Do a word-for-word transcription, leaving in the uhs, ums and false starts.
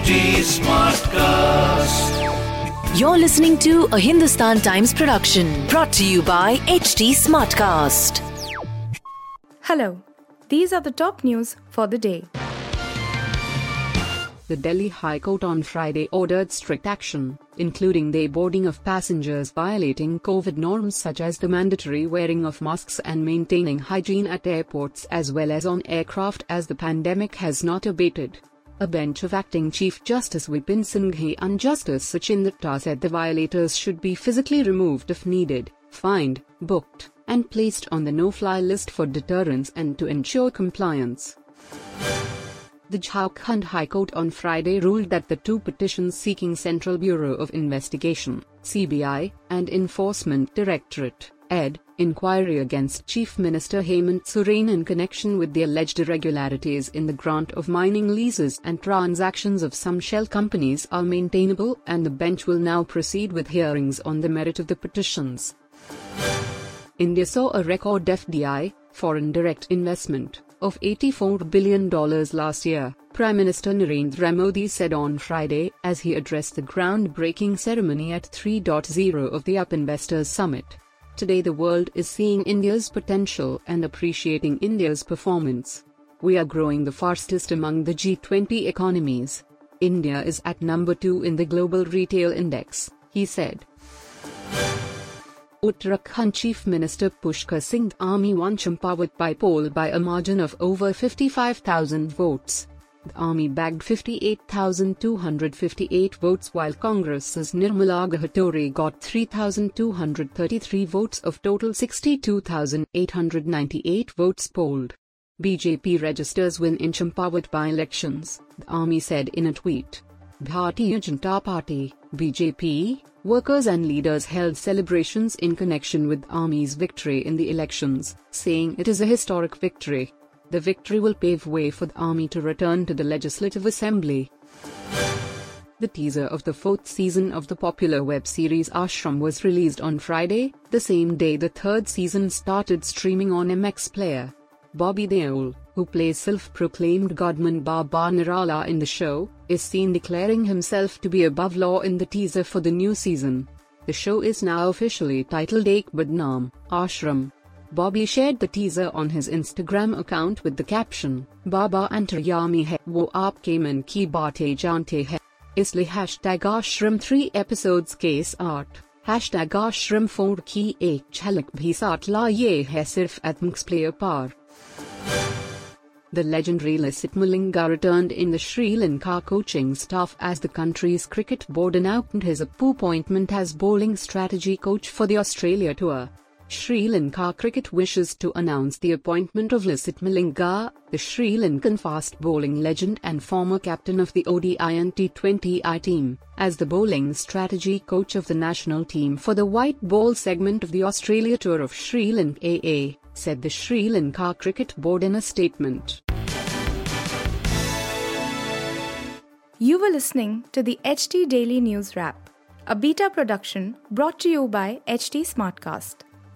H T Smartcast. You're listening to a Hindustan Times production brought to you by H T Smartcast. Hello, these are the top news for the day. The Delhi High Court on Friday ordered strict action, including the boarding of passengers violating COVID norms such as the mandatory wearing of masks and maintaining hygiene at airports as well as on aircraft, as the pandemic has not abated. A bench of Acting Chief Justice Vipin Singh and Justice Sachindatta said the violators should be physically removed if needed, fined, booked, and placed on the no-fly list for deterrence and to ensure compliance. The Jharkhand High Court on Friday ruled that the two petitions seeking Central Bureau of Investigation (C B I) and Enforcement Directorate (E D) inquiry against Chief Minister Hemant Surain in connection with the alleged irregularities in the grant of mining leases and transactions of some shell companies are maintainable, and the bench will now proceed with hearings on the merit of the petitions. India saw a record F D I, foreign direct investment, of eighty-four billion dollars last year, Prime Minister Narendra Modi said on Friday as he addressed the groundbreaking ceremony at three point oh of the U P Investors Summit. Today the world is seeing India's potential and appreciating India's performance. We are growing the fastest among the G twenty economies. India is at number two in the global retail index, he said. Uttarakhand Chief Minister Pushkar Singh Dhami won Champawat by poll by a margin of over fifty-five thousand votes. Dhami bagged fifty-eight thousand two hundred fifty-eight votes, while Congress's Nirmala Ghattori got three thousand two hundred thirty-three votes of total sixty-two thousand eight hundred ninety-eight votes polled. B J P registers win in Champawat by-elections, Dhami said in a tweet. Bharatiya Janata Party (B J P) workers and leaders held celebrations in connection with Dhami's victory in the elections, saying it is a historic victory. The victory will pave way for Dhami to return to the Legislative Assembly. The teaser of the fourth season of the popular web series Ashram was released on Friday, the same day the third season started streaming on M X Player. Bobby Deol, who plays self-proclaimed godman Baba Nirala in the show, is seen declaring himself to be above law in the teaser for the new season. The show is now officially titled Ek Badnam Ashram. Bobby shared the teaser on his Instagram account with the caption, "Baba Antaryami hai, wo aapke man ki baatein jante hai. Isliye hashtag Ashram three episodes ke saath, hashtag Ashram four ki ek jhalak bhi saath laaye hai sirf at M X Player par." The legendary Lasith Malinga returned in the Sri Lanka coaching staff as the country's cricket board announced his appointment as bowling strategy coach for the Australia tour. Sri Lanka cricket wishes to announce the appointment of Lasith Malinga, the Sri Lankan fast bowling legend and former captain of the O D I and T twenty I team, as the bowling strategy coach of the national team for the white ball segment of the Australia tour of Sri Lanka, said the Sri Lanka Cricket Board in a statement. You were listening to the H T Daily News Wrap, a beta production brought to you by H T Smartcast.